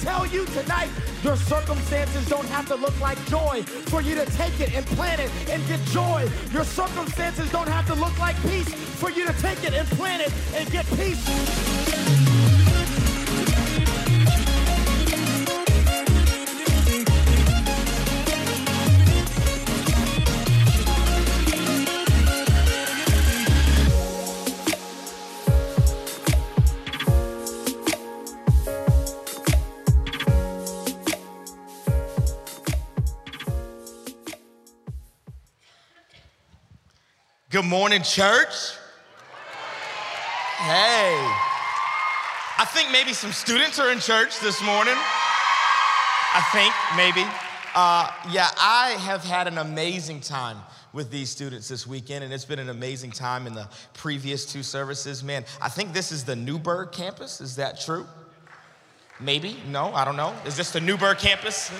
tell you tonight, your circumstances don't have to look like joy for you to take it and plant it and get joy. Your circumstances don't have to look like peace for you to take it and plant it and get peace. Good morning, church. Hey. I think maybe some students are in church this morning. I think, maybe. I have had an amazing time with these students this weekend, and it's been an amazing time in the previous two services. Man, I think this is the Newburgh campus. Is that true? Maybe, no, I don't know. Is this the Newburgh campus?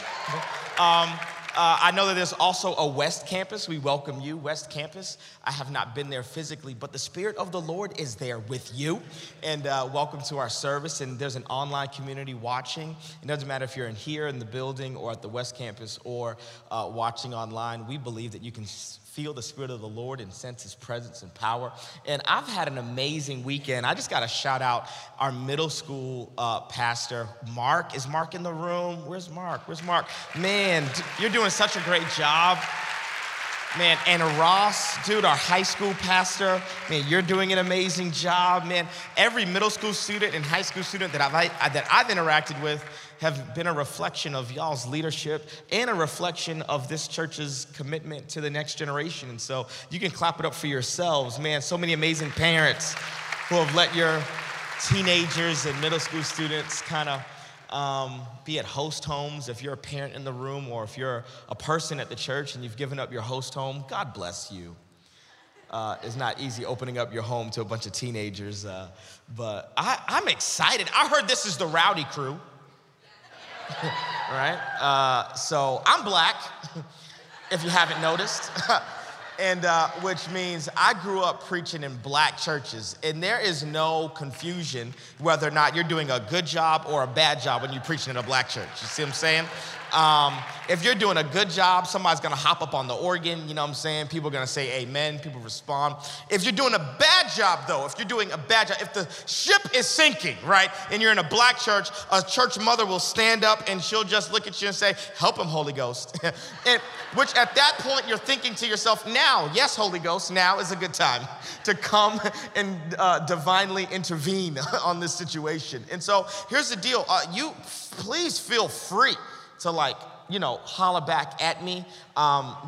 I know that there's also a West Campus. We welcome you, West Campus. I have not been there physically, but the Spirit of the Lord is there with you. And welcome to our service. And there's an online community watching. It doesn't matter if you're in here in the building or at the West Campus or watching online. We believe that you can feel the Spirit of the Lord and sense His presence and power. And I've had an amazing weekend. I just got to shout out our middle school pastor, Mark. Is Mark in the room? Where's Mark? Where's Mark? Man, you're doing such a great job. Man, Anna Ross, dude, our high school pastor. Man, you're doing an amazing job, man. Every middle school student and high school student that I've interacted with have been a reflection of y'all's leadership and a reflection of this church's commitment to the next generation. And so you can clap it up for yourselves, man. So many amazing parents who have let your teenagers and middle school students kind of be at host homes. If you're a parent in the room or if you're a person at the church and you've given up your host home, God bless you. It's not easy opening up your home to a bunch of teenagers, but I'm excited. I heard this is the Rowdy Crew, right? So I'm black, if you haven't noticed. And which means I grew up preaching in black churches, and there is no confusion whether or not you're doing a good job or a bad job when you're preaching in a black church. You see what I'm saying? If you're doing a good job, somebody's gonna hop up on the organ, you know what I'm saying? People are gonna say amen, people respond. If you're doing a bad job though, if the ship is sinking, right, and you're in a black church, a church mother will stand up and she'll just look at you and say, help him, Holy Ghost. And, which at that point you're thinking to yourself, now, yes, Holy Ghost, now is a good time to come and divinely intervene on this situation. And so here's the deal, you please feel free to holler back at me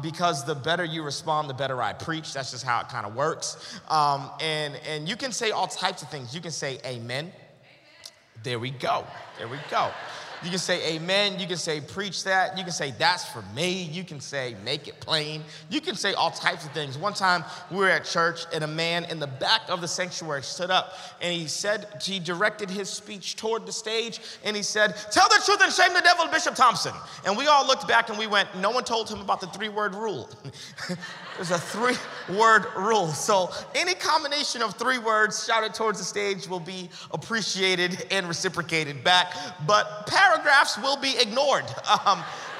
because the better you respond, the better I preach. That's just how it kind of works. And you can say all types of things. You can say amen. There we go. You can say amen. You can say preach that. You can say that's for me. You can say make it plain. You can say all types of things. One time we were at church and a man in the back of the sanctuary stood up and he directed his speech toward the stage and he said, tell the truth and shame the devil, Bishop Thompson. And we all looked back and we went, no one told him about the 3-word rule. There's a 3-word rule. So any combination of 3 words shouted towards the stage will be appreciated and reciprocated back. But paragraphs will be ignored.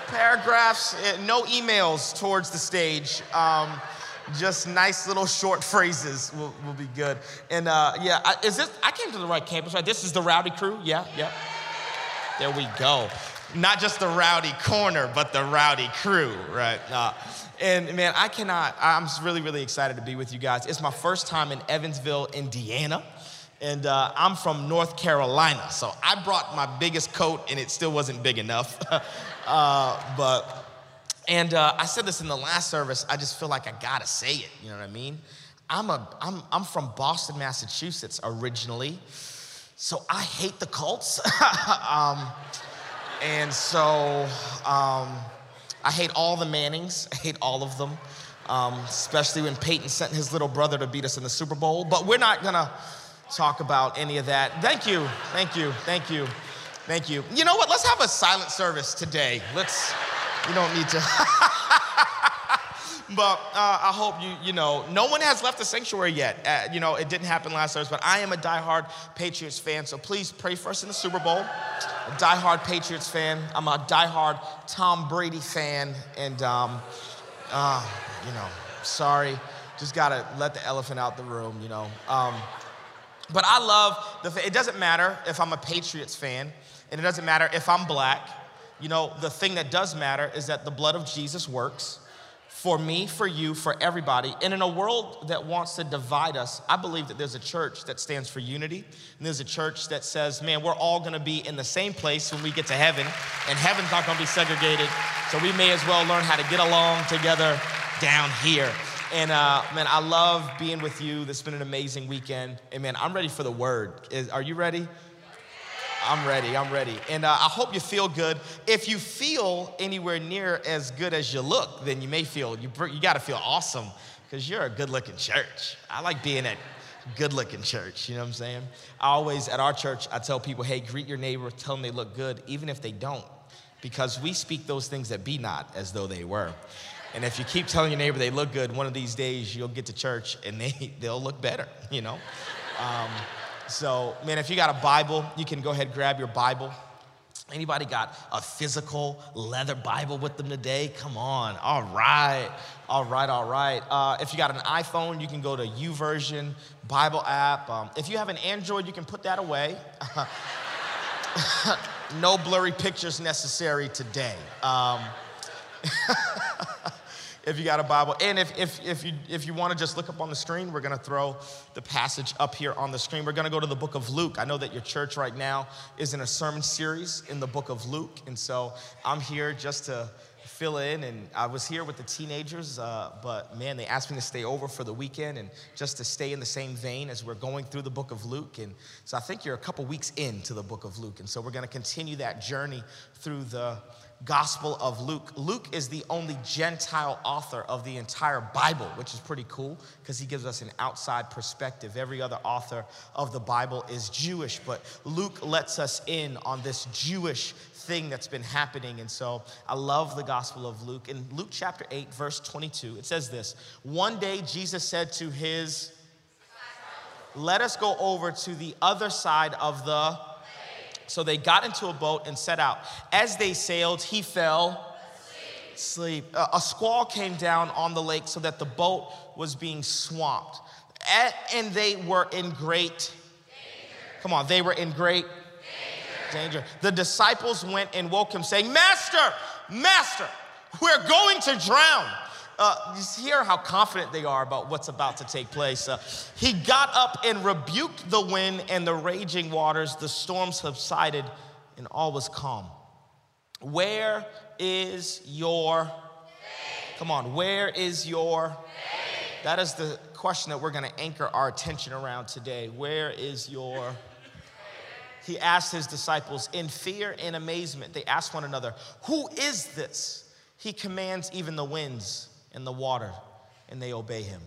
Paragraphs, no emails towards the stage. Just nice little short phrases will be good. And I came to the right campus, right? This is the Rowdy Crew, yeah. There we go. Not just the Rowdy Corner, but the Rowdy Crew, right? And man, I'm really, really excited to be with you guys. It's my first time in Evansville, Indiana. And I'm from North Carolina, so I brought my biggest coat and it still wasn't big enough. I said this in the last service, I just feel like I gotta say it, you know what I mean? I'm from Boston, Massachusetts originally, so I hate the Colts. I hate all the Mannings, I hate all of them, especially when Peyton sent his little brother to beat us in the Super Bowl, but we're not gonna talk about any of that. Thank you. You know what? Let's have a silent service today. You don't need to. But I hope you know, no one has left the sanctuary yet. You know, it didn't happen last Thursday, but I am a diehard Patriots fan, so please pray for us in the Super Bowl. A diehard Patriots fan. I'm a diehard Tom Brady fan, and, you know, sorry. Just gotta let the elephant out the room, you know. But I love, it doesn't matter if I'm a Patriots fan, and it doesn't matter if I'm black. You know, the thing that does matter is that the blood of Jesus works for me, for you, for everybody. And in a world that wants to divide us, I believe that there's a church that stands for unity, and there's a church that says, man, we're all gonna be in the same place when we get to heaven, and heaven's not gonna be segregated, so we may as well learn how to get along together down here. And man, I love being with you. This has been an amazing weekend. And man, I'm ready for the word. Are you ready? I'm ready, I'm ready. And I hope you feel good. If you feel anywhere near as good as you look, then you may feel, you gotta feel awesome because you're a good looking church. I like being at good looking church, you know what I'm saying? I always, at our church, I tell people, hey, greet your neighbor, tell them they look good, even if they don't, because we speak those things that be not as though they were. And if you keep telling your neighbor they look good, one of these days you'll get to church and they'll look better, you know? So, man, if you got a Bible, you can go ahead, grab your Bible. Anybody got a physical leather Bible with them today? Come on, all right, all right, all right. If you got an iPhone, you can go to YouVersion Bible app. If you have an Android, you can put that away. No blurry pictures necessary today. If you got a Bible, and if you want to just look up on the screen, we're going to throw the passage up here on the screen. We're going to go to the book of Luke. I know that your church right now is in a sermon series in the book of Luke, and so I'm here just to fill in, and I was here with the teenagers, but man, they asked me to stay over for the weekend and just to stay in the same vein as we're going through the book of Luke, and so I think you're a couple weeks into the book of Luke, and so we're going to continue that journey through the Gospel of Luke. Luke is the only Gentile author of the entire Bible, which is pretty cool because he gives us an outside perspective. Every other author of the Bible is Jewish, but Luke lets us in on this Jewish thing that's been happening. And so I love the Gospel of Luke. In Luke chapter 8, verse 22, it says this, one day Jesus said to his, let us go over to the other side of the. So they got into a boat and set out. As they sailed, he fell asleep. A squall came down on the lake so that the boat was being swamped. And they were in great danger. Come on, they were in great danger. The disciples went and woke him saying, Master, Master, we're going to drown. You hear how confident they are about what's about to take place. He got up and rebuked the wind and the raging waters. The storm subsided and all was calm. Where is your faith? Come on, where is your faith? That is the question that we're going to anchor our attention around today. Where is your faith? He asked his disciples in fear and amazement. They asked one another, who is this? He commands even the winds in the water, and they obey him.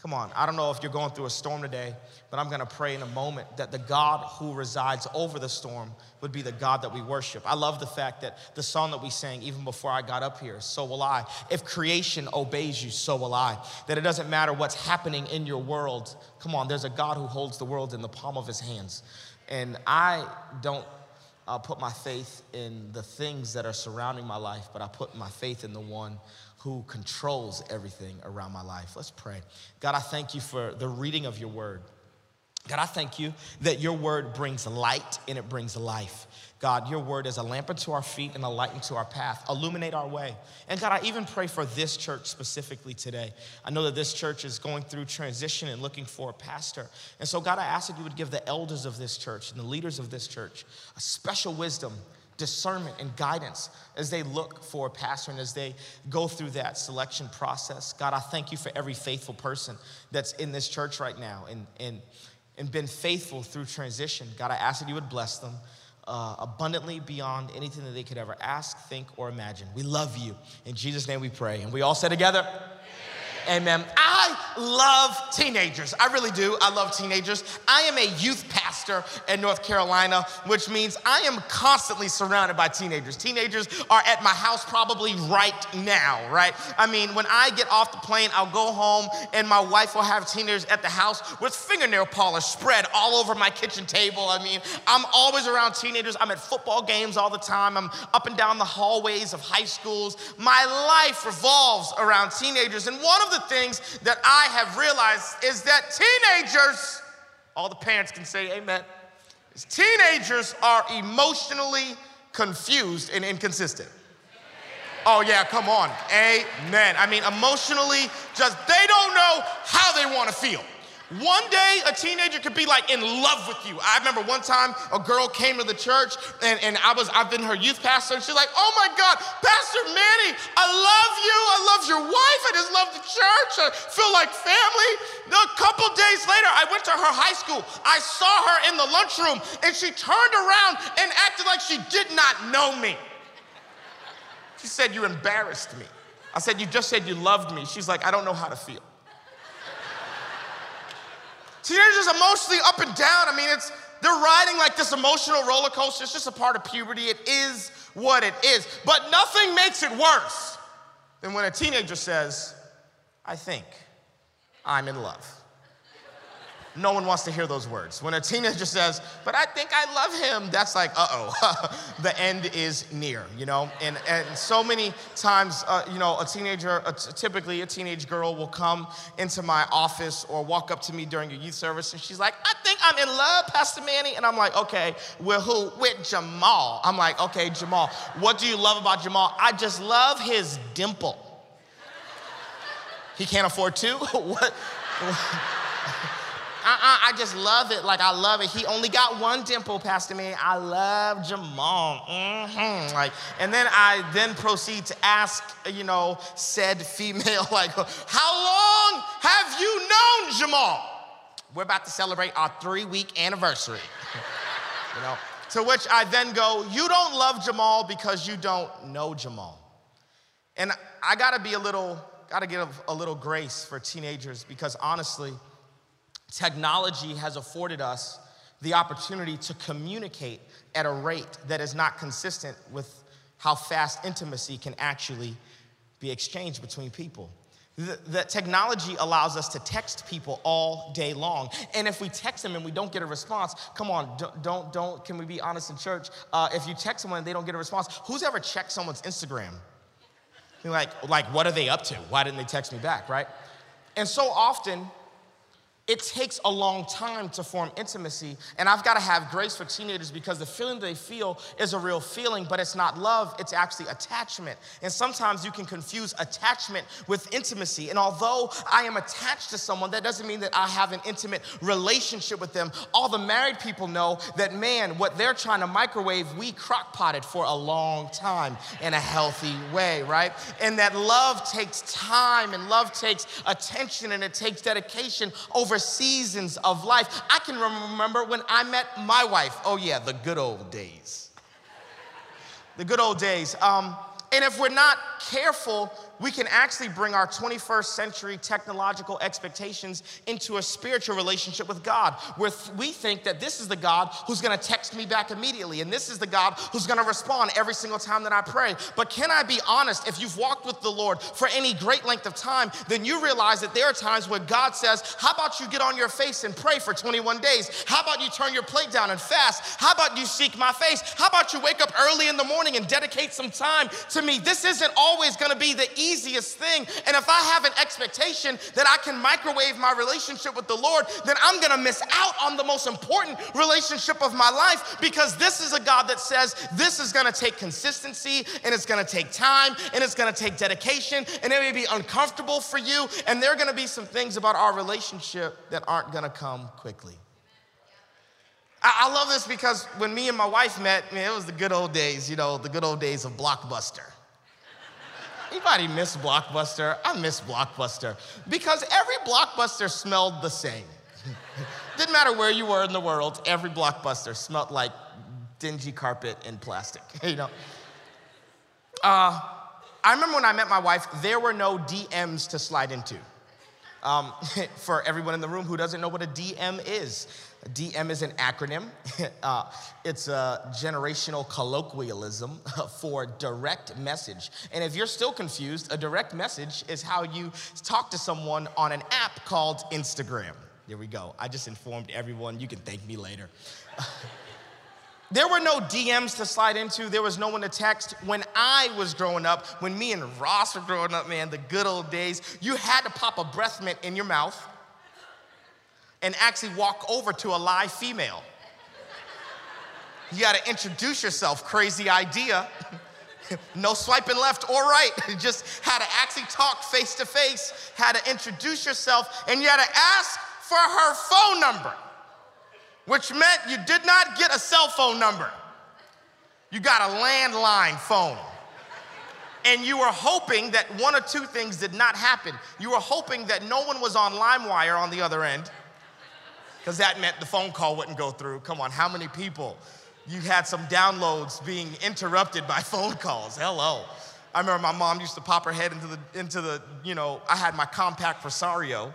Come on, I don't know if you're going through a storm today, but I'm gonna pray in a moment that the God who resides over the storm would be the God that we worship. I love the fact that the song that we sang even before I got up here, so will I. If creation obeys you, so will I. That it doesn't matter what's happening in your world. Come on, there's a God who holds the world in the palm of his hands. And I don't put my faith in the things that are surrounding my life, but I put my faith in the one who controls everything around my life. Let's pray. God, I thank you for the reading of your word. God, I thank you that your word brings light and it brings life. God, your word is a lamp unto our feet and a light unto our path. Illuminate our way. And God, I even pray for this church specifically today. I know that this church is going through transition and looking for a pastor. And so God, I ask that you would give the elders of this church and the leaders of this church a special wisdom, discernment, and guidance as they look for a pastor and as they go through that selection process. God, I thank you for every faithful person that's in this church right now and been faithful through transition. God, I ask that you would bless them abundantly beyond anything that they could ever ask, think, or imagine. We love you. In Jesus' name we pray. And we all say together, amen. I love teenagers. I really do. I love teenagers. I am a youth pastor. pastor in North Carolina, which means I am constantly surrounded by teenagers. Teenagers are at my house probably right now, right? I mean, when I get off the plane, I'll go home and my wife will have teenagers at the house with fingernail polish spread all over my kitchen table. I mean, I'm always around teenagers. I'm at football games all the time. I'm up and down the hallways of high schools. My life revolves around teenagers. And one of the things that I have realized is that teenagers, all the parents can say amen, is teenagers are emotionally confused and inconsistent. Oh yeah, come on, amen. I mean, emotionally, just they don't know how they want to feel. One day, a teenager could be like in love with you. I remember one time a girl came to the church and I've been her youth pastor, and she's like, oh my God, Pastor Manny, I love you. I love your wife. I just love the church. I feel like family. A couple days later, I went to her high school. I saw her in the lunchroom and she turned around and acted like she did not know me. She said, you embarrassed me. I said, you just said you loved me. She's like, I don't know how to feel. Teenagers are mostly up and down. I mean, they're riding like this emotional roller coaster. It's just a part of puberty. It is what it is. But nothing makes it worse than when a teenager says, I think I'm in love. No one wants to hear those words. When a teenager says, but I think I love him, that's like, uh-oh, the end is near, you know? And so many times, you know, a teenager, typically a teenage girl will come into my office or walk up to me during a youth service, and she's like, I think I'm in love, Pastor Manny. And I'm like, okay, with who? With Jamal. I'm like, okay, Jamal, what do you love about Jamal? I just love his dimple. He can't afford two? What? I just love it, like I love it. He only got one dimple, Pastor Manny. I love Jamal. Like, and then I proceed to ask, you know, said female, like, how long have you known Jamal? We're about to celebrate our 3-week anniversary. You know, to which I then go, you don't love Jamal because you don't know Jamal. And I gotta give a little grace for teenagers, because honestly, technology has afforded us the opportunity to communicate at a rate that is not consistent with how fast intimacy can actually be exchanged between people. The technology allows us to text people all day long. And if we text them and we don't get a response, come on, don't can we be honest in church? If you text someone and they don't get a response, who's ever checked someone's Instagram? You're like, what are they up to? Why didn't they text me back, right? And so often, it takes a long time to form intimacy, and I've got to have grace for teenagers, because the feeling they feel is a real feeling, but it's not love, it's actually attachment. And sometimes you can confuse attachment with intimacy. And although I am attached to someone, that doesn't mean that I have an intimate relationship with them. All the married people know that, man, what they're trying to microwave, we crock-potted for a long time in a healthy way, right? And that love takes time, and love takes attention, and it takes dedication over seasons of life. I can remember when I met my wife. Oh yeah, the good old days. The good old days. And if we're not careful, we can actually bring our 21st century technological expectations into a spiritual relationship with God, where we think that this is the God who's gonna text me back immediately, and this is the God who's gonna respond every single time that I pray. But can I be honest, if you've walked with the Lord for any great length of time, then you realize that there are times where God says, how about you get on your face and pray for 21 days? How about you turn your plate down and fast? How about you seek my face? How about you wake up early in the morning and dedicate some time to me? This isn't always gonna be the easiest thing. And if I have an expectation that I can microwave my relationship with the Lord, then I'm gonna miss out on the most important relationship of my life, because this is a God that says this is gonna take consistency, and it's gonna take time, and it's gonna take dedication, and it may be uncomfortable for you, and there are gonna be some things about our relationship that aren't gonna come quickly. I love this, because when me and my wife met, man, it was the good old days, you know, the good old days of Blockbuster. Anybody miss Blockbuster? I miss Blockbuster, because every Blockbuster smelled the same. Didn't matter where you were in the world, every Blockbuster smelled like dingy carpet and plastic, you know? I remember when I met my wife, there were no DMs to slide into. For everyone in the room who doesn't know what a DM is, a DM is an acronym. It's a generational colloquialism for direct message. And if you're still confused, a direct message is how you talk to someone on an app called Instagram. There we go. I just informed everyone. You can thank me later. There were no DMs to slide into. There was no one to text. When I was growing up, when me and Ross were growing up, man, the good old days, you had to pop a breath mint in your mouth and actually walk over to a live female. You got to introduce yourself, crazy idea. No swiping left or right. Just had to actually talk face to face, had to introduce yourself, and you had to ask for her phone number, which meant you did not get a cell phone number. You got a landline phone. And you were hoping that one or two things did not happen. You were hoping that no one was on LimeWire on the other end, because that meant the phone call wouldn't go through. Come on, how many people? You had some downloads being interrupted by phone calls. Hello. I remember my mom used to pop her head into the you know, I had my Compaq Presario.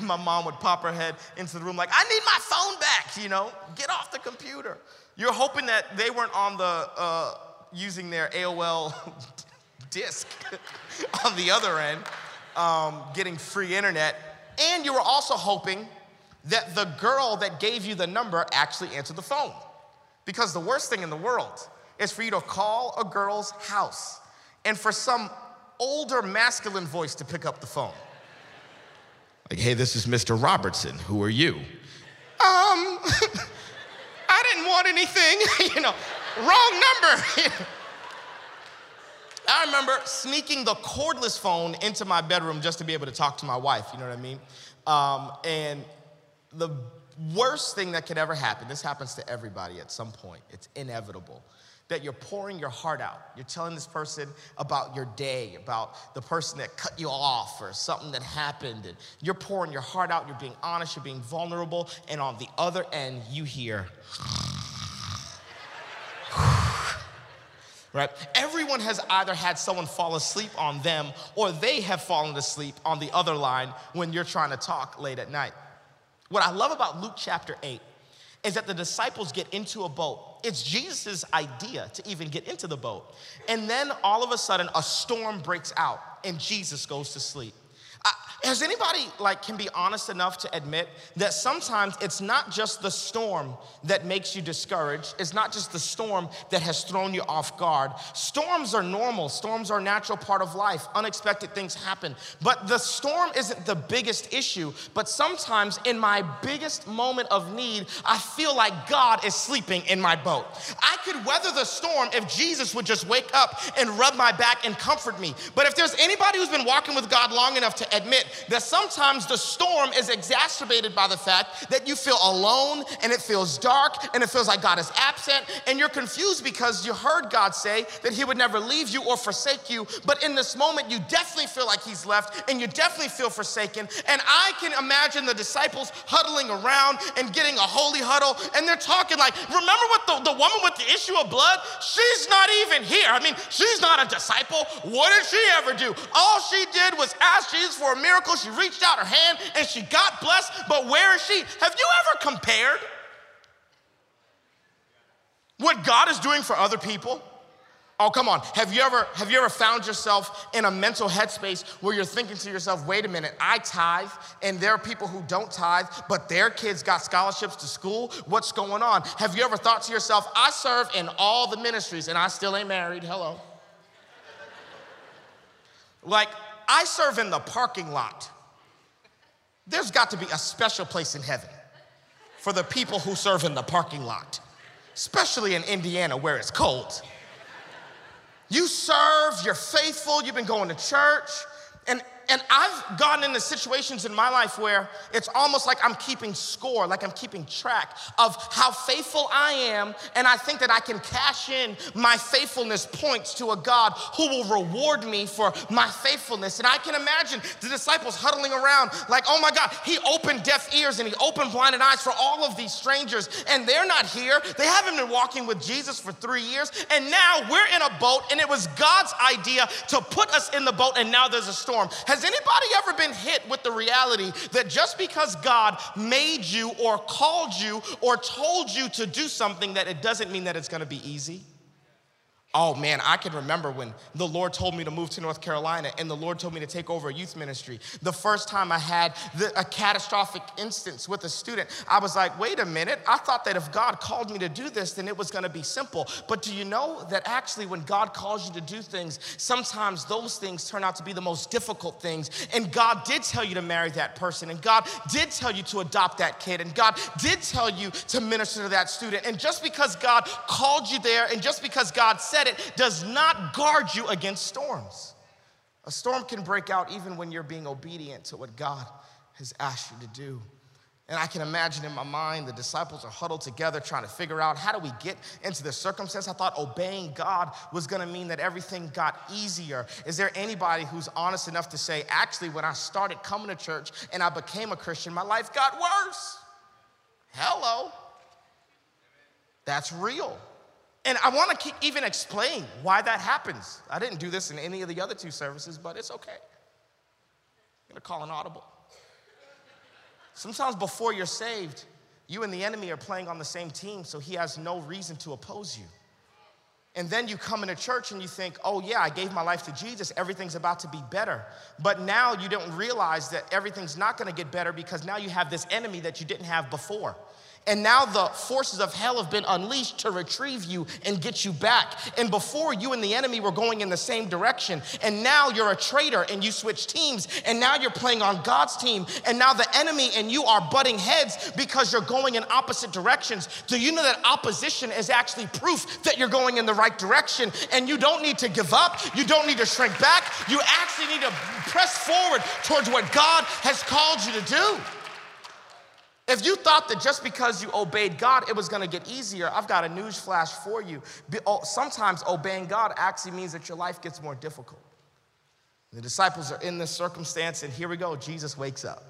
My mom would pop her head into the room like, I need my phone back, you know? Get off the computer. You're hoping that they weren't on the, using their AOL disk on the other end, getting free internet. And you were also hoping that the girl that gave you the number actually answered the phone. Because the worst thing in the world is for you to call a girl's house and for some older masculine voice to pick up the phone. Like, hey, this is Mr. Robertson, who are you? I didn't want anything, you know, wrong number. I remember sneaking the cordless phone into my bedroom just to be able to talk to my wife, you know what I mean? And the worst thing that could ever happen, this happens to everybody at some point, it's inevitable, that you're pouring your heart out. You're telling this person about your day, about the person that cut you off or something that happened. And you're pouring your heart out, you're being honest, you're being vulnerable, and on the other end, you hear, right? Everyone has either had someone fall asleep on them or they have fallen asleep on the other line when you're trying to talk late at night. What I love about Luke chapter 8 is that the disciples get into a boat. It's Jesus' idea to even get into the boat. And then all of a sudden, a storm breaks out and Jesus goes to sleep. Has anybody, like, can be honest enough to admit that sometimes it's not just the storm that makes you discouraged. It's not just the storm that has thrown you off guard. Storms are normal. Storms are a natural part of life. Unexpected things happen. But the storm isn't the biggest issue. But sometimes in my biggest moment of need, I feel like God is sleeping in my boat. I could weather the storm if Jesus would just wake up and rub my back and comfort me. But if there's anybody who's been walking with God long enough to admit that sometimes the storm is exacerbated by the fact that you feel alone and it feels dark and it feels like God is absent and you're confused because you heard God say that he would never leave you or forsake you, but in this moment you definitely feel like he's left and you definitely feel forsaken. And I can imagine the disciples huddling around and getting a holy huddle, and they're talking like, remember what the woman with the issue of blood? She's not even here. I mean, she's not a disciple. What did she ever do? All she did was ask Jesus for a miracle. She reached out her hand and she got blessed, but where is she? Have you ever compared what God is doing for other people? Oh, come on. Have you ever found yourself in a mental headspace where you're thinking to yourself, wait a minute, I tithe, and there are people who don't tithe, but their kids got scholarships to school? What's going on? Have you ever thought to yourself, I serve in all the ministries and I still ain't married? Hello. Like, I serve in the parking lot. There's got to be a special place in heaven for the people who serve in the parking lot, especially in Indiana where it's cold. You serve, you're faithful, you've been going to church, and I've gotten into situations in my life where it's almost like I'm keeping score, like I'm keeping track of how faithful I am, and I think that I can cash in my faithfulness points to a God who will reward me for my faithfulness. And I can imagine the disciples huddling around like, oh my God, he opened deaf ears and he opened blinded eyes for all of these strangers, and they're not here. They haven't been walking with Jesus for 3 years, and now we're in a boat, and it was God's idea to put us in the boat, and now there's a storm. Has anybody ever been hit with the reality that just because God made you or called you or told you to do something, that it doesn't mean that it's gonna be easy? Oh man, I can remember when the Lord told me to move to North Carolina and the Lord told me to take over a youth ministry. The first time I had a catastrophic instance with a student, I was like, wait a minute, I thought that if God called me to do this, then it was gonna be simple. But do you know that actually when God calls you to do things, sometimes those things turn out to be the most difficult things. And God did tell you to marry that person, and God did tell you to adopt that kid, and God did tell you to minister to that student. And just because God called you there and just because God said it does not guard you against storms. A storm can break out even when you're being obedient to what God has asked you to do. And I can imagine in my mind the disciples are huddled together trying to figure out, how do we get into this circumstance? I thought obeying God was gonna mean that everything got easier. Is there anybody who's honest enough to say, actually, when I started coming to church and I became a Christian, my life got worse? Hello. That's real. And I want to even explain why that happens. I didn't do this in any of the other two services, but it's okay. I'm going to call an audible. Sometimes before you're saved, you and the enemy are playing on the same team, so he has no reason to oppose you. And then you come into church and you think, oh yeah, I gave my life to Jesus, everything's about to be better. But now you don't realize that everything's not gonna get better because now you have this enemy that you didn't have before. And now the forces of hell have been unleashed to retrieve you and get you back. And before, you and the enemy were going in the same direction. And now you're a traitor and you switch teams. And now you're playing on God's team. And now the enemy and you are butting heads because you're going in opposite directions. Do you know that opposition is actually proof that you're going in the right direction? And you don't need to give up. You don't need to shrink back. You actually need to press forward towards what God has called you to do. If you thought that just because you obeyed God, it was gonna get easier, I've got a news flash for you. Sometimes obeying God actually means that your life gets more difficult. The disciples are in this circumstance, and here we go, Jesus wakes up.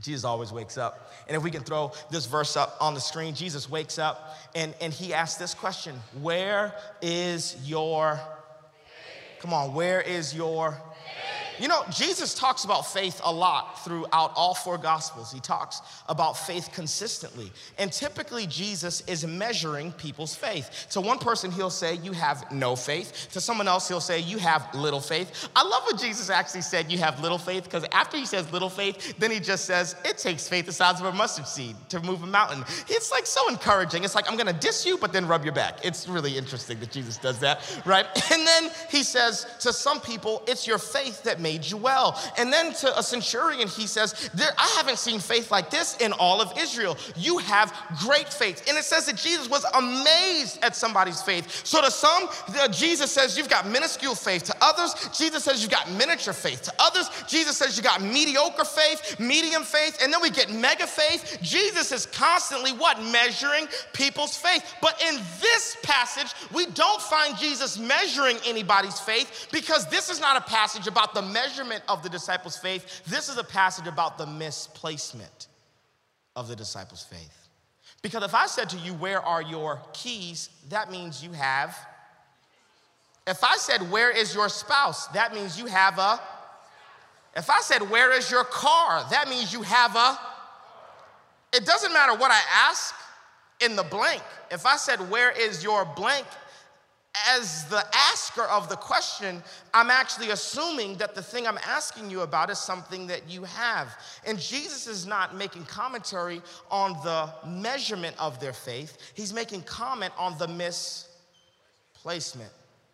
Jesus always wakes up. And if we can throw this verse up on the screen, Jesus wakes up and he asks this question, where is your faith? Come on, where is your faith? You know, Jesus talks about faith a lot throughout all four Gospels. He talks about faith consistently. And typically, Jesus is measuring people's faith. To one person, he'll say, you have no faith. To someone else, he'll say, you have little faith. I love what Jesus actually said, you have little faith, because after he says little faith, then he just says, it takes faith the size of a mustard seed to move a mountain. It's like so encouraging. It's like, I'm gonna diss you, but then rub your back. It's really interesting that Jesus does that, right? And then he says to some people, it's your faith that made you well. And then to a centurion, he says, I haven't seen faith like this in all of Israel. You have great faith. And it says that Jesus was amazed at somebody's faith. So to some, Jesus says, you've got minuscule faith. To others, Jesus says, you've got miniature faith. To others, Jesus says, you got mediocre faith, medium faith, and then we get mega faith. Jesus is constantly what? Measuring people's faith. But in this passage, we don't find Jesus measuring anybody's faith, because this is not a passage about the measurement of the disciples' faith. This is a passage about the misplacement of the disciples' faith. Because if I said to you, where are your keys? That means you have. If I said, where is your spouse? That means you have a. If I said, where is your car? That means you have a. It doesn't matter what I ask in the blank. If I said, where is your blank? As the asker of the question, I'm actually assuming that the thing I'm asking you about is something that you have. And Jesus is not making commentary on the measurement of their faith. He's making comment on the misplacement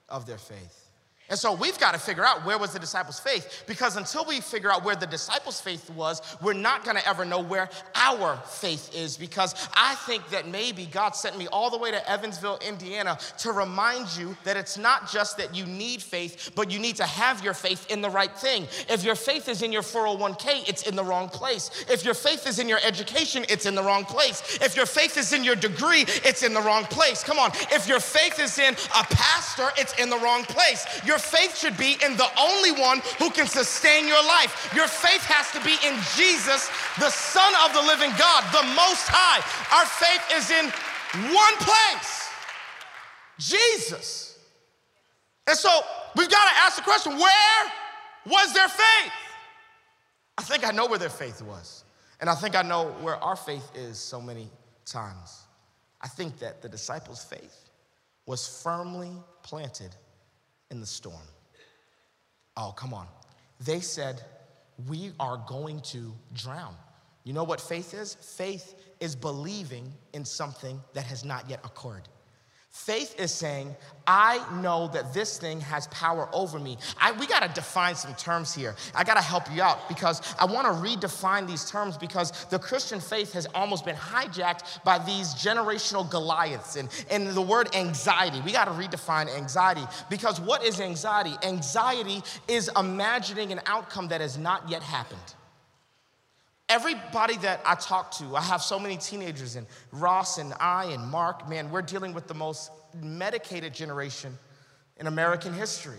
of their faith. And so we've got to figure out, where was the disciples' faith? Because until we figure out where the disciples' faith was, we're not going to ever know where our faith is. Because I think that maybe God sent me all the way to Evansville, Indiana, to remind you that it's not just that you need faith, but you need to have your faith in the right thing. If your faith is in your 401k, it's in the wrong place. If your faith is in your education, it's in the wrong place. If your faith is in your degree, it's in the wrong place. Come on. If your faith is in a pastor, it's in the wrong place. Your faith should be in the only one who can sustain your life. Your faith has to be in Jesus, the Son of the living God, the Most High. Our faith is in one place, Jesus. And so we've got to ask the question, where was their faith. I think I know where their faith was. And I think I know where our faith is so many times. I think that the disciples' faith was firmly planted in the storm. Oh, come on. They said, we are going to drown. You know what faith is? Faith is believing in something that has not yet occurred. Faith is saying, I know that this thing has power over me. We gotta define some terms here. I gotta help you out because I wanna redefine these terms because the Christian faith has almost been hijacked by these generational Goliaths and the word anxiety. We gotta redefine anxiety because what is anxiety? Anxiety is imagining an outcome that has not yet happened. Everybody that I talk to, I have so many teenagers, and Ross and I and Mark, man, we're dealing with the most medicated generation in American history.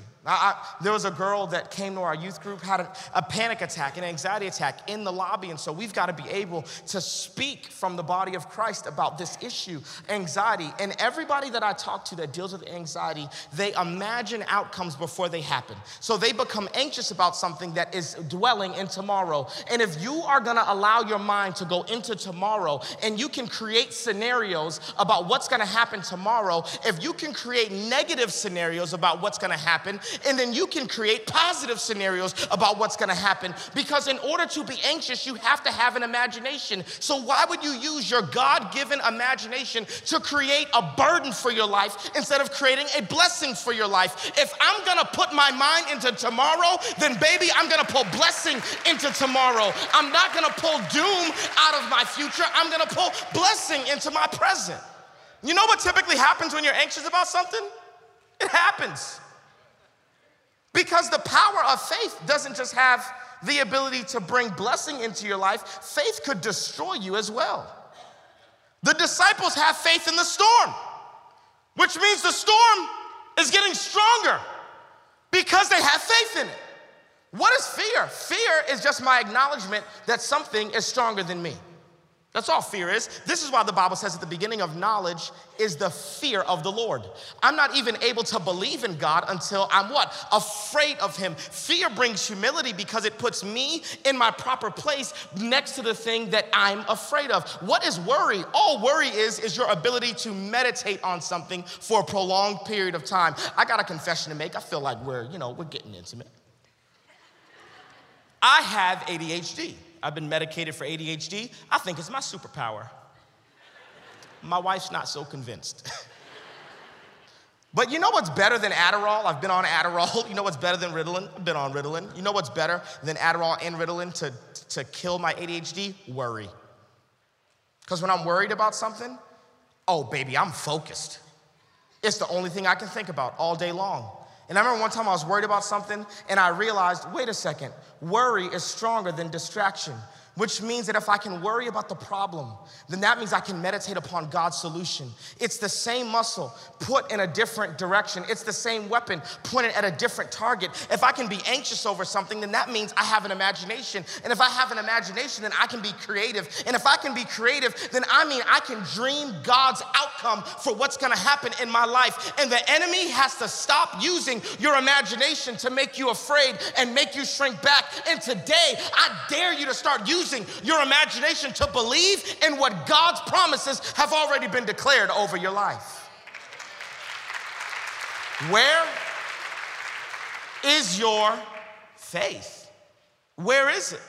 There was a girl that came to our youth group, had a panic attack, an anxiety attack in the lobby, and so we've got to be able to speak from the body of Christ about this issue, anxiety. And everybody that I talk to that deals with anxiety, they imagine outcomes before they happen. So they become anxious about something that is dwelling in tomorrow. And if you are gonna allow your mind to go into tomorrow and you can create scenarios about what's gonna happen tomorrow, if you can create negative scenarios about what's gonna happen, and then you can create positive scenarios about what's gonna happen, because in order to be anxious, you have to have an imagination. So why would you use your God-given imagination to create a burden for your life instead of creating a blessing for your life? If I'm gonna put my mind into tomorrow, then baby, I'm gonna pull blessing into tomorrow. I'm not gonna pull doom out of my future. I'm gonna pull blessing into my present. You know what typically happens when you're anxious about something? It happens. Because the power of faith doesn't just have the ability to bring blessing into your life. Faith could destroy you as well. The disciples have faith in the storm, which means the storm is getting stronger because they have faith in it. What is fear? Fear is just my acknowledgement that something is stronger than me. That's all fear is. This is why the Bible says at the beginning of knowledge is the fear of the Lord. I'm not even able to believe in God until I'm what? Afraid of him. Fear brings humility because it puts me in my proper place next to the thing that I'm afraid of. What is worry? All worry is your ability to meditate on something for a prolonged period of time. I got a confession to make. I feel like we're getting intimate. I have ADHD. I've been medicated for ADHD. I think it's my superpower. My wife's not so convinced. But you know what's better than Adderall? I've been on Adderall. You know what's better than Ritalin? I've been on Ritalin. You know what's better than Adderall and Ritalin to kill my ADHD? Worry. Because when I'm worried about something, oh baby, I'm focused. It's the only thing I can think about all day long. And I remember one time I was worried about something and I realized, wait a second, worry is stronger than distraction, which means that if I can worry about the problem, then that means I can meditate upon God's solution. It's the same muscle put in a different direction. It's the same weapon pointed at a different target. If I can be anxious over something, then that means I have an imagination. And if I have an imagination, then I can be creative. And if I can be creative, then I can dream God's outcome for what's gonna happen in my life. And the enemy has to stop using your imagination to make you afraid and make you shrink back. And today, I dare you to start using your imagination to believe in what God's promises have already been declared over your life. Where is your faith? Where is it?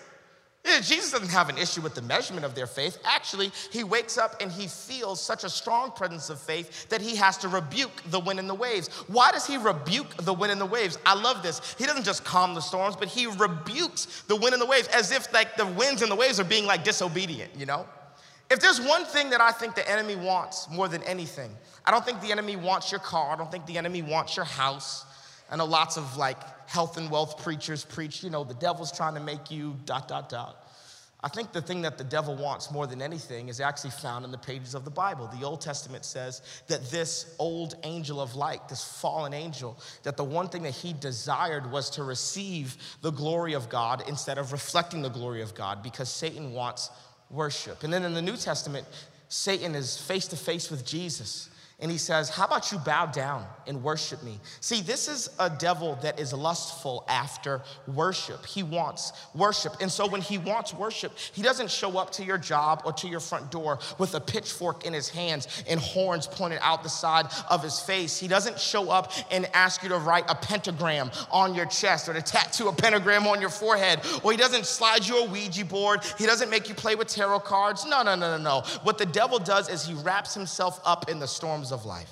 Jesus doesn't have an issue with the measurement of their faith. Actually, he wakes up and he feels such a strong presence of faith that he has to rebuke the wind and the waves. Why does he rebuke the wind and the waves? I love this. He doesn't just calm the storms, but he rebukes the wind and the waves as if like the winds and the waves are being like disobedient, you know? If there's one thing that I think the enemy wants more than anything, I don't think the enemy wants your car. I don't think the enemy wants your house. I know lots of health and wealth preachers preach, the devil's trying to make you ... I think the thing that the devil wants more than anything is actually found in the pages of the Bible. The Old Testament says that this old angel of light, this fallen angel, that the one thing that he desired was to receive the glory of God instead of reflecting the glory of God, because Satan wants worship. And then in the New Testament, Satan is face to face with Jesus. And he says, how about you bow down and worship me? See, this is a devil that is lustful after worship. He wants worship. And so when he wants worship, he doesn't show up to your job or to your front door with a pitchfork in his hands and horns pointed out the side of his face. He doesn't show up and ask you to write a pentagram on your chest or to tattoo a pentagram on your forehead. Or he doesn't slide you a Ouija board. He doesn't make you play with tarot cards. No. What the devil does is he wraps himself up in the storms of life.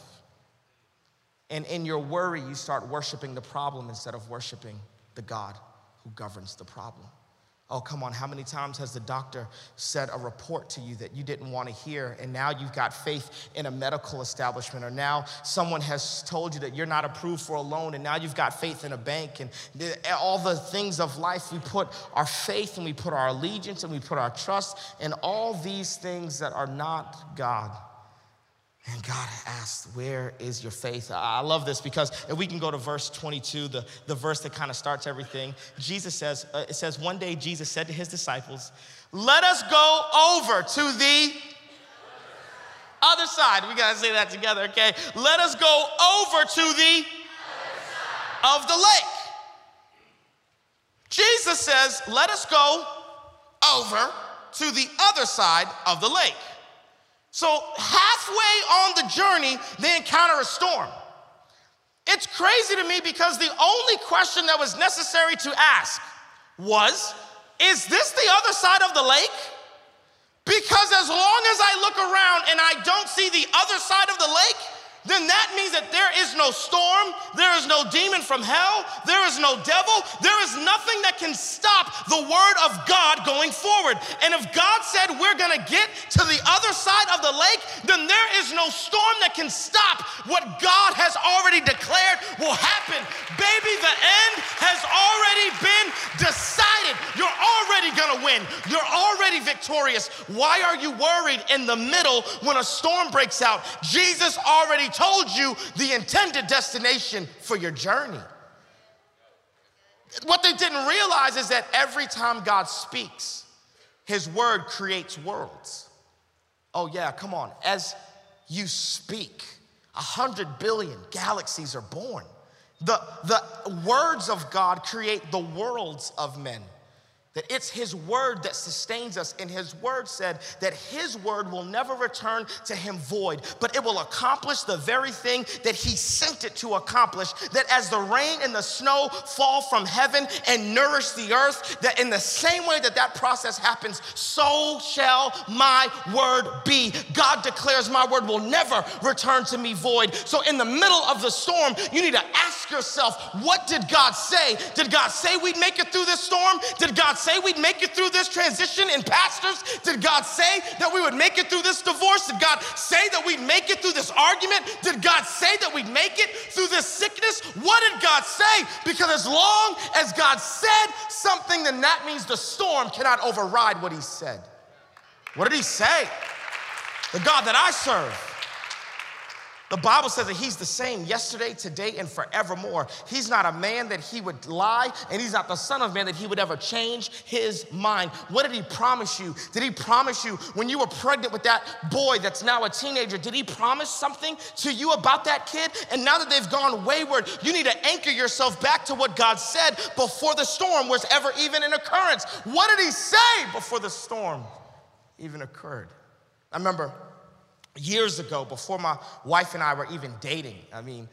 And in your worry, you start worshiping the problem instead of worshiping the God who governs the problem. Oh, come on, how many times has the doctor said a report to you that you didn't want to hear, and now you've got faith in a medical establishment, or now someone has told you that you're not approved for a loan, and now you've got faith in a bank, and all the things of life. We put our faith, and we put our allegiance, and we put our trust in all these things that are not God. And God asked, where is your faith? I love this because if we can go to verse 22, the verse that kind of starts everything. Jesus says, it says, one day Jesus said to his disciples, let us go over to the other side. We got to say that together, okay? Let us go over to the other side of the lake. Jesus says, let us go over to the other side of the lake. So halfway on the journey, they encounter a storm. It's crazy to me because the only question that was necessary to ask was, is this the other side of the lake? Because as long as I look around and I don't see the other side of the lake, then that means that there is no storm, there is no demon from hell, there is no devil, there is nothing that can stop the word of God going forward. And if God said we're gonna get to the other side of the lake, then there is no storm that can stop what God has already declared will happen. Baby, the end has already been decided. You're already gonna win. You're already victorious. Why are you worried in the middle when a storm breaks out? Jesus already told you the intended destination for your journey. What they didn't realize is that every time God speaks, his word creates worlds. Oh yeah, come on. As you speak, 100 billion galaxies are born. The words of God create the worlds of men. That it's his word that sustains us, and his word said that his word will never return to him void, but it will accomplish the very thing that he sent it to accomplish, that as the rain and the snow fall from heaven and nourish the earth, that in the same way that process happens, so shall my word be. God declares my word will never return to me void. So in the middle of the storm, you need to ask yourself, what did God say? Did God say we'd make it through this storm? Did God say we'd make it through this transition in pastors? Did God say that we would make it through this divorce? Did God say that we'd make it through this argument? Did God say that we'd make it through this sickness? What did God say? Because as long as God said something, then that means the storm cannot override what he said. What did he say? The God that I serve. The Bible says that he's the same yesterday, today, and forevermore. He's not a man that he would lie, and he's not the son of man that he would ever change his mind. What did he promise you? Did he promise you when you were pregnant with that boy that's now a teenager? Did he promise something to you about that kid? And now that they've gone wayward, you need to anchor yourself back to what God said before the storm was ever even an occurrence. What did he say before the storm even occurred? I remember years ago, before my wife and I were even dating. I mean,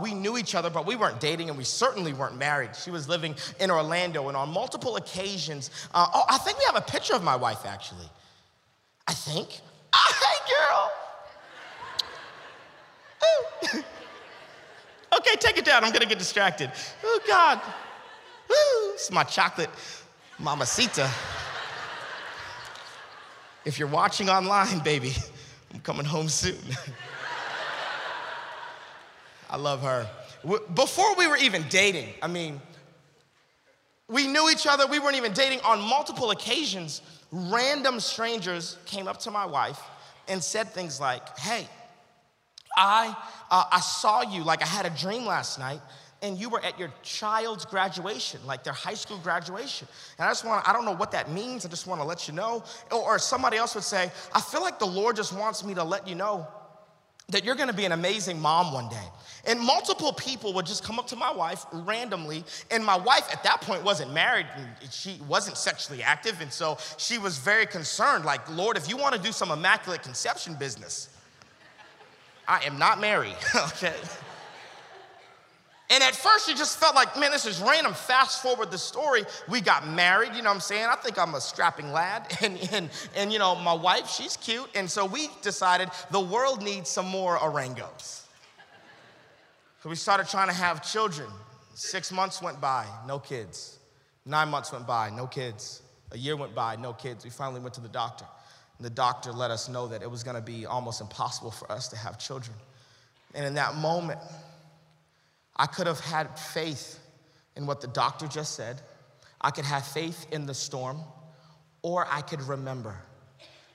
we knew each other, but we weren't dating, and we certainly weren't married. She was living in Orlando, and on multiple occasions, I think we have a picture of my wife, actually. I think. Oh, hey, girl. Ooh. Okay, take it down. I'm going to get distracted. Oh, God. Ooh, it's my chocolate mamacita. If you're watching online, baby, I'm coming home soon. I love her. Before we were even dating, I mean, we knew each other. We weren't even dating. On multiple occasions, random strangers came up to my wife and said things like, hey, I saw you, like I had a dream last night, and you were at your child's graduation, like their high school graduation. And I don't know what that means. I just want to let you know. Or somebody else would say, I feel like the Lord just wants me to let you know that you're gonna be an amazing mom one day. And multiple people would just come up to my wife randomly, and my wife at that point wasn't married, and she wasn't sexually active, and so she was very concerned, like, Lord, if you wanna do some immaculate conception business, I am not married, okay? And at first, you just felt like, man, this is random. Fast forward the story, we got married, you know what I'm saying? I think I'm a strapping lad. And you know, my wife, she's cute. And so we decided the world needs some more Arangos. So we started trying to have children. 6 months went by, no kids. 9 months went by, no kids. A year went by, no kids. We finally went to the doctor. And the doctor let us know that it was gonna be almost impossible for us to have children. And in that moment, I could have had faith in what the doctor just said. I could have faith in the storm, or I could remember,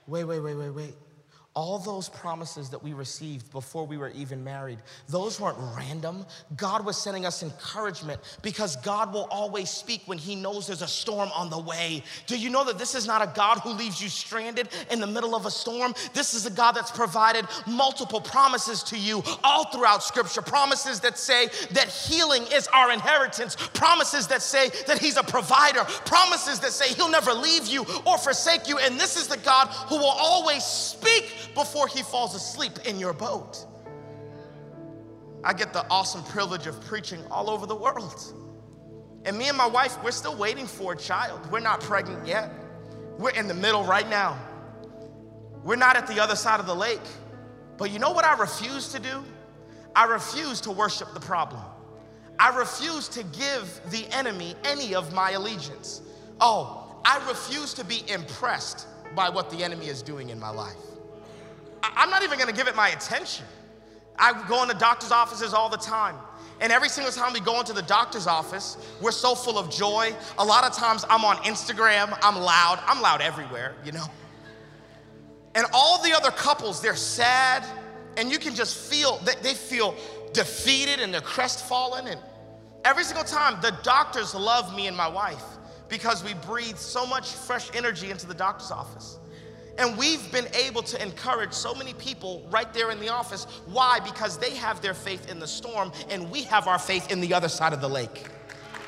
wait. All those promises that we received before we were even married, those weren't random. God was sending us encouragement because God will always speak when he knows there's a storm on the way. Do you know that this is not a God who leaves you stranded in the middle of a storm? This is a God that's provided multiple promises to you all throughout Scripture. Promises that say that healing is our inheritance. Promises that say that he's a provider. Promises that say he'll never leave you or forsake you. And this is the God who will always speak before he falls asleep in your boat. I get the awesome privilege of preaching all over the world. And me and my wife, we're still waiting for a child. We're not pregnant yet. We're in the middle right now. We're not at the other side of the lake. But you know what I refuse to do? I refuse to worship the problem. I refuse to give the enemy any of my allegiance. Oh, I refuse to be impressed by what the enemy is doing in my life. I'm not even gonna give it my attention. I go into doctor's offices all the time. And every single time we go into the doctor's office, we're so full of joy. A lot of times I'm on Instagram, I'm loud everywhere, you know? And all the other couples, they're sad, and you can just feel, they feel defeated and they're crestfallen. And every single time, the doctors love me and my wife because we breathe so much fresh energy into the doctor's office. And we've been able to encourage so many people right there in the office. Why? Because they have their faith in the storm and we have our faith in the other side of the lake.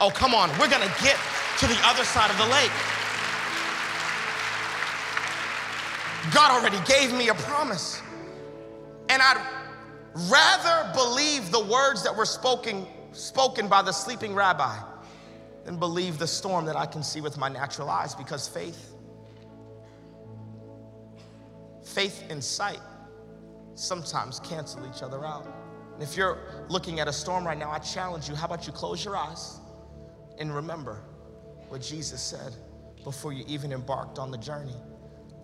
Oh, come on, we're gonna get to the other side of the lake. God already gave me a promise. And I'd rather believe the words that were spoken by the sleeping rabbi than believe the storm that I can see with my natural eyes, because faith and sight sometimes cancel each other out. And if you're looking at a storm right now, I challenge you, how about you close your eyes and remember what Jesus said before you even embarked on the journey.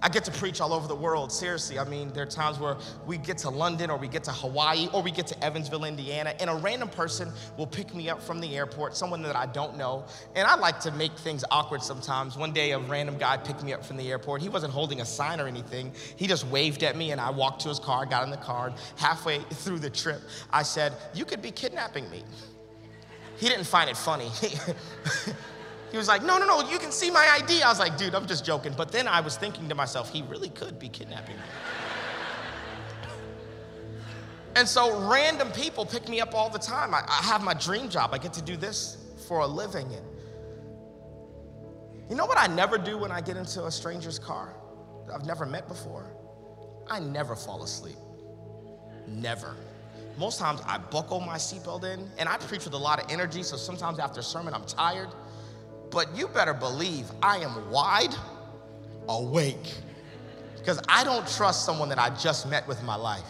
I get to preach all over the world, seriously. I mean, there are times where we get to London or we get to Hawaii or we get to Evansville, Indiana, and a random person will pick me up from the airport, someone that I don't know. And I like to make things awkward sometimes. One day, a random guy picked me up from the airport. He wasn't holding a sign or anything. He just waved at me, and I walked to his car, got in the car, and halfway through the trip, I said, "You could be kidnapping me." He didn't find it funny. He was like, no, you can see my ID. I was like, dude, I'm just joking. But then I was thinking to myself, he really could be kidnapping me. And so random people pick me up all the time. I have my dream job. I get to do this for a living. And you know what I never do when I get into a stranger's car that I've never met before? I never fall asleep, never. Most times I buckle my seatbelt in, and I preach with a lot of energy, so sometimes after a sermon, I'm tired. But you better believe I am wide awake, because I don't trust someone that I just met with in my life.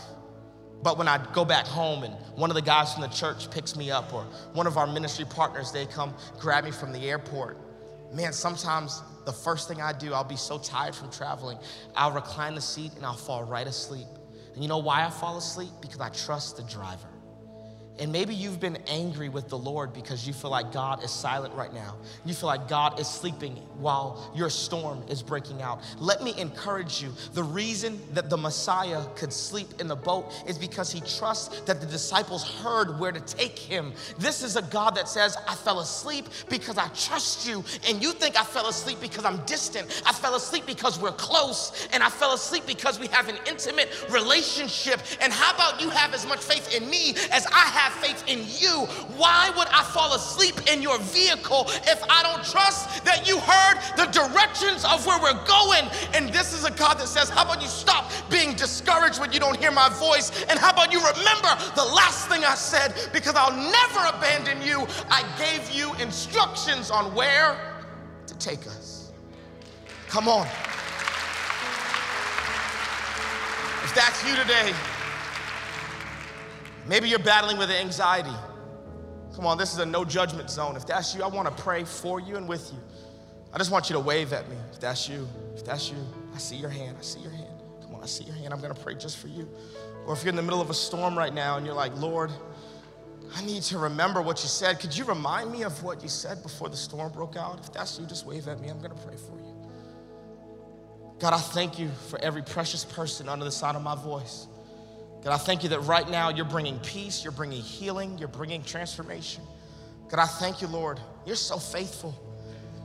But when I go back home and one of the guys from the church picks me up, or one of our ministry partners, they come grab me from the airport, man, sometimes the first thing I do, I'll be so tired from traveling, I'll recline the seat and I'll fall right asleep. And you know why I fall asleep? Because I trust the driver. And maybe you've been angry with the Lord because you feel like God is silent right now. You feel like God is sleeping while your storm is breaking out. Let me encourage you. The reason that the Messiah could sleep in the boat is because he trusts that the disciples heard where to take him. This is a God that says, I fell asleep because I trust you. And you think I fell asleep because I'm distant. I fell asleep because we're close. And I fell asleep because we have an intimate relationship. And how about you have as much faith in me as I have faith in you? Why would I fall asleep in your vehicle if I don't trust that you heard the directions of where we're going? And this is a God that says, how about you stop being discouraged when you don't hear my voice? And how about you remember the last thing I said, because I'll never abandon you. I gave you instructions on where to take us. Come on. If that's you today, maybe you're battling with anxiety. Come on, this is a no judgment zone. If that's you, I want to pray for you and with you. I just want you to wave at me. If that's you, I see your hand, Come on, I see your hand. I'm going to pray just for you. Or if you're in the middle of a storm right now and you're like, Lord, I need to remember what you said. Could you remind me of what you said before the storm broke out? If that's you, just wave at me. I'm going to pray for you. God, I thank you for every precious person under the sound of my voice. God, I thank you that right now you're bringing peace, you're bringing healing, you're bringing transformation. God, I thank you, Lord. You're so faithful.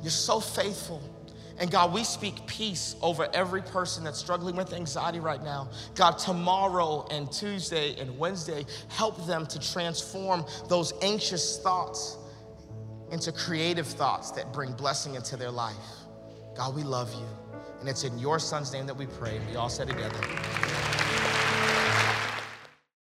You're so faithful. And God, we speak peace over every person that's struggling with anxiety right now. God, tomorrow and Tuesday and Wednesday, help them to transform those anxious thoughts into creative thoughts that bring blessing into their life. God, we love you. And it's in your son's name that we pray. We all said together.